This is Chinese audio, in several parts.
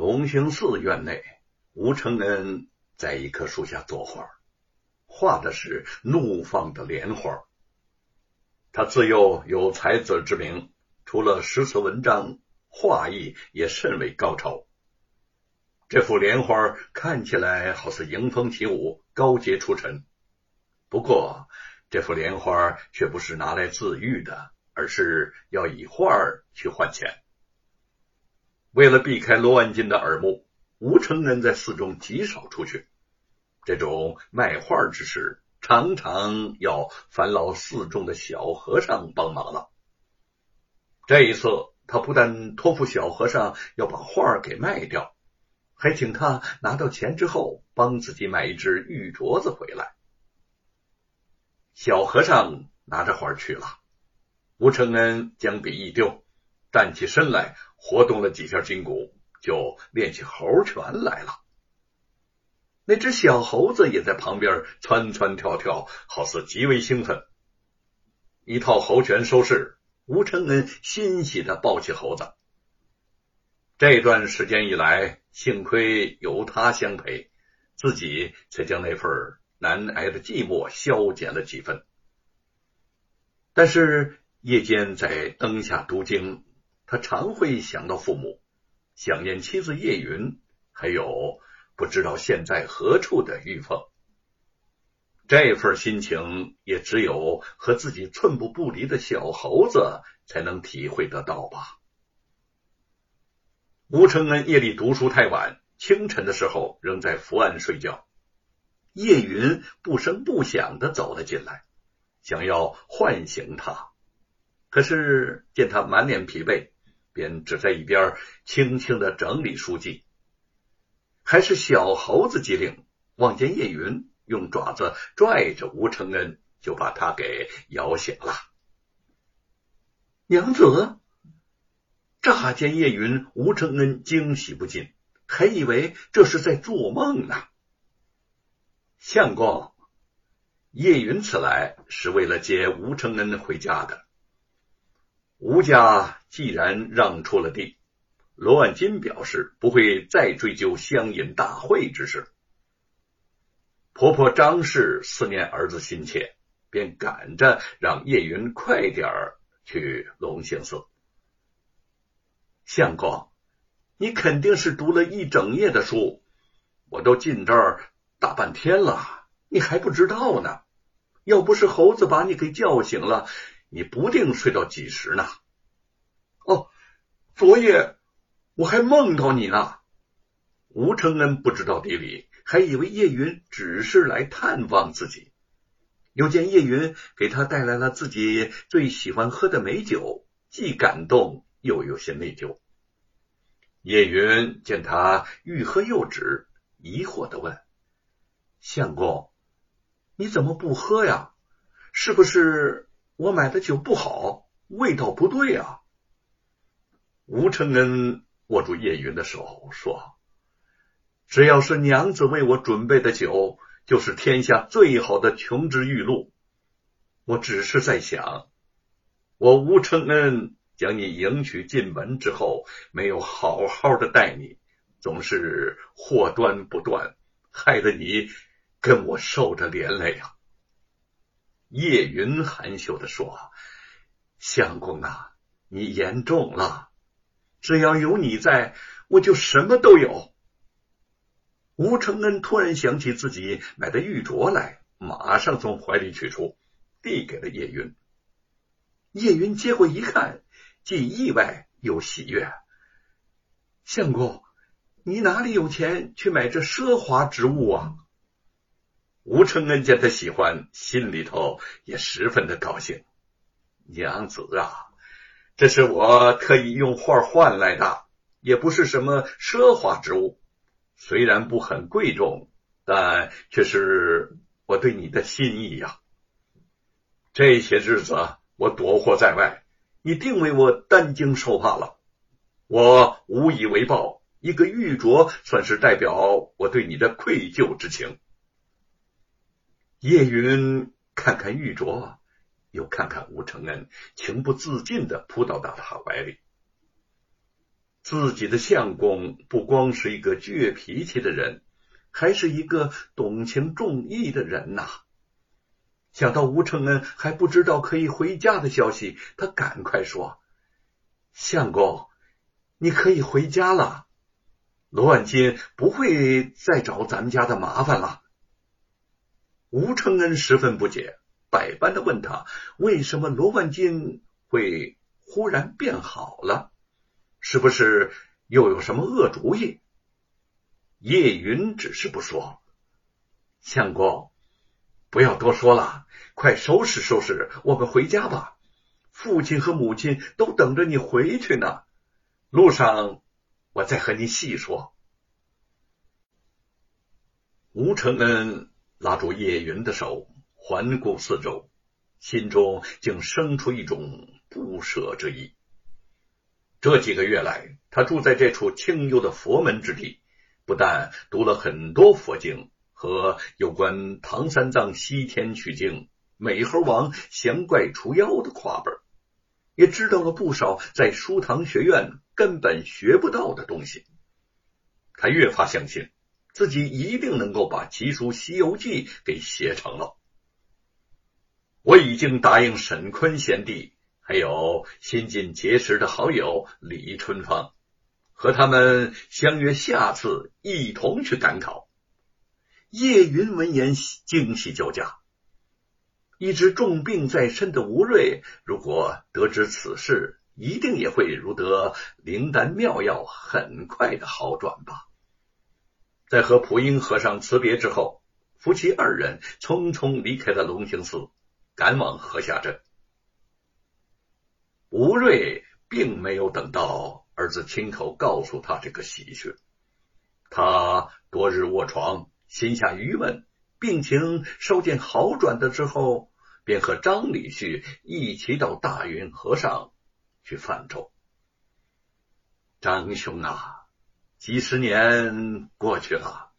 隆兴寺院内，吴承恩在一棵树下作画，画的是怒放的莲花。他自幼有才子之名，除了诗词文章，画艺也甚为高超。这幅莲花看起来好似迎风起舞，高洁出尘。不过这幅莲花却不是拿来自喻的，而是要以画去换钱。为了避开罗万金的耳目，吴承恩在寺中极少出去。这种卖画之事常常要烦劳寺中的小和尚帮忙了。这一次他不但托付小和尚要把画给卖掉，还请他拿到钱之后帮自己买一只玉镯子回来。小和尚拿着画去了，吴承恩将笔一丢，站起身来，活动了几下筋骨，就练起猴拳来了。那只小猴子也在旁边窜窜跳跳，好似极为兴奋。一套猴拳收拾，吴承恩欣喜地抱起猴子。这段时间以来，幸亏有他相陪，自己才将那份难挨的寂寞消减了几分。但是夜间在灯下读经，他常会想到父母，想念妻子叶云，还有不知道现在何处的玉凤。这份心情也只有和自己寸步不离的小猴子才能体会得到吧。吴承恩夜里读书太晚，清晨的时候仍在伏案睡觉。叶云不声不响地走了进来，想要唤醒他，可是见他满脸疲惫，便只在一边轻轻地整理书籍。还是小猴子机灵，望见叶云用爪子拽着吴承恩，就把他给摇醒了。娘子！乍见叶云，吴承恩惊喜不尽，还以为这是在做梦呢。相公，叶云此来是为了接吴承恩回家的。吴家既然让出了地，罗万金表示不会再追究乡隐大会之事。婆婆张氏思念儿子心切，便赶着让叶云快点去隆兴寺。相公，你肯定是读了一整夜的书，我都进这儿大半天了，你还不知道呢。要不是猴子把你给叫醒了，你不定睡到几时呢。哦，昨夜我还梦到你呢。吴承恩不知道地理，还以为叶云只是来探望自己。又见叶云给他带来了自己最喜欢喝的美酒，既感动又有些内疚。叶云见他愈喝又止，疑惑地问：相公，你怎么不喝呀？是不是我买的酒不好，味道不对啊？吴承恩握住叶云的手说：只要是娘子为我准备的酒，就是天下最好的琼脂玉露。我只是在想，我吴承恩将你迎娶进门之后，没有好好的待你，总是祸端不断，害得你跟我受着连累啊。叶云含羞地说：相公啊，你言重了，只要有你在，我就什么都有。吴承恩突然想起自己买的玉镯来，马上从怀里取出，递给了叶云。叶云接过一看，既意外又喜悦。相公，你哪里有钱去买这奢华之物啊？吴承恩见他喜欢，心里头也十分的高兴。娘子啊，这是我特意用画换来的，也不是什么奢华之物，虽然不很贵重，但却是我对你的心意啊。这些日子我躲祸在外，你定为我担惊受怕了，我无以为报，一个玉镯算是代表我对你的愧疚之情。叶云看看玉镯，又看看吴承恩，情不自禁地扑倒到他怀里。自己的相公不光是一个倔脾气的人，还是一个懂情重义的人呐。想到吴承恩还不知道可以回家的消息，他赶快说：“相公，你可以回家了，罗万金不会再找咱们家的麻烦了。”吴承恩十分不解，百般的问他为什么罗万金会忽然变好了，是不是又有什么恶主意？叶云只是不说：“相公，不要多说了，快收拾收拾，我们回家吧。父亲和母亲都等着你回去呢，路上我再和你细说。”吴承恩拉住叶云的手，环顾四周，心中竟生出一种不舍之意。这几个月来，他住在这处清幽的佛门之地，不但读了很多佛经和有关唐三藏西天取经、美猴王降怪除妖的话本，也知道了不少在书堂学院根本学不到的东西。他越发相信自己一定能够把奇书《西游记》给写成了。我已经答应沈坤贤弟还有新近结识的好友李春芳，和他们相约下次一同去赶考。叶云闻言惊喜交加。一直重病在身的吴瑞，如果得知此事，一定也会如得灵丹妙药，很快的好转吧。在和蒲英和尚辞别之后，夫妻二人匆匆离开了龙兴寺，赶往河下镇。吴瑞并没有等到儿子亲口告诉他这个喜讯，他多日卧床，心下郁闷，病情稍见好转的之后，便和张理绪一起到大云和尚去泛舟。张兄啊，几十年过去了，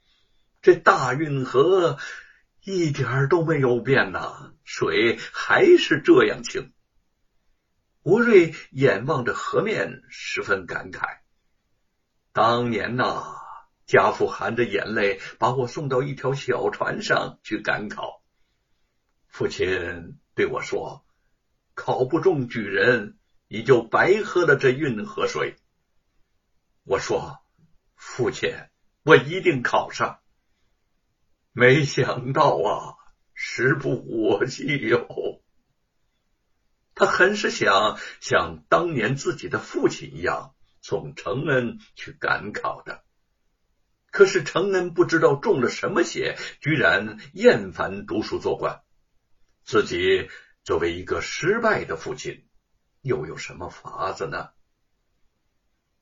这大运河一点都没有变呐，水还是这样清。吴瑞眼望着河面，十分感慨：“当年呐，家父含着眼泪把我送到一条小船上去赶考，父亲对我说，考不中举人，你就白喝了这运河水。我说，父亲，我一定考上。没想到啊，时不我惜哟。”他很是想像当年自己的父亲一样送承恩去赶考的，可是承恩不知道中了什么邪，居然厌烦读书做官。自己作为一个失败的父亲，又有什么法子呢？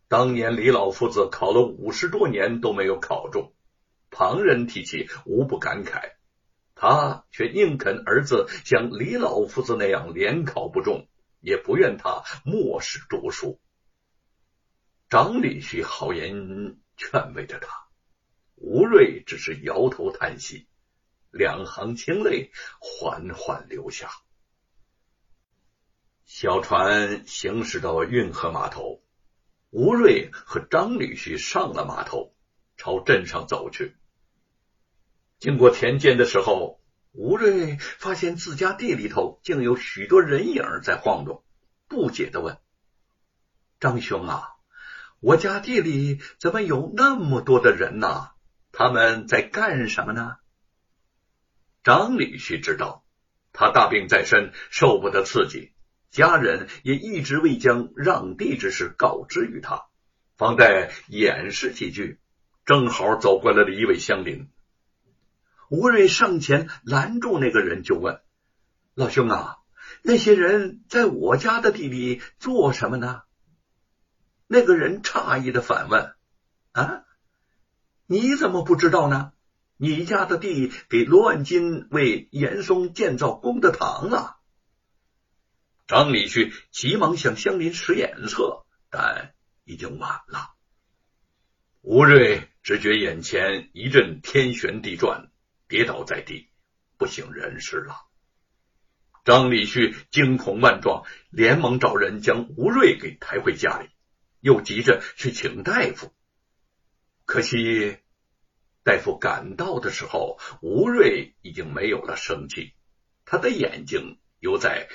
当年李老夫子考了50多年都没有考中，旁人提起无不感慨，他却宁肯儿子像李老夫子那样连考不中，也不愿他漠视读书。张理绪好言劝慰着他，吴瑞只是摇头叹息，两行清泪缓缓流下。小船行驶到运河码头，吴瑞和张理绪上了码头，朝镇上走去。经过田间的时候，吴瑞发现自家地里头竟有许多人影在晃动，不解地问：“张兄啊，我家地里怎么有那么多的人呢？他们在干什么呢？”张理绪知道他大病在身，受不得刺激，家人也一直未将让地之事告知于他，方待掩饰几句，正好走过来了一位乡邻。吴瑞上前拦住那个人，就问：“老兄啊，那些人在我家的地里做什么呢？”那个人诧异的反问：“啊，你怎么不知道呢？你家的地给罗万金为严嵩建造功德堂了。”张理绪急忙向乡邻使眼色，但已经晚了。吴瑞只觉眼前一阵天旋地转，跌倒在地，不省人事了。张理绪惊恐万状，连忙找人将吴瑞给抬回家里。又急着去请大夫。可惜大夫赶到的时候，吴瑞已经没有了生气，他的眼睛游在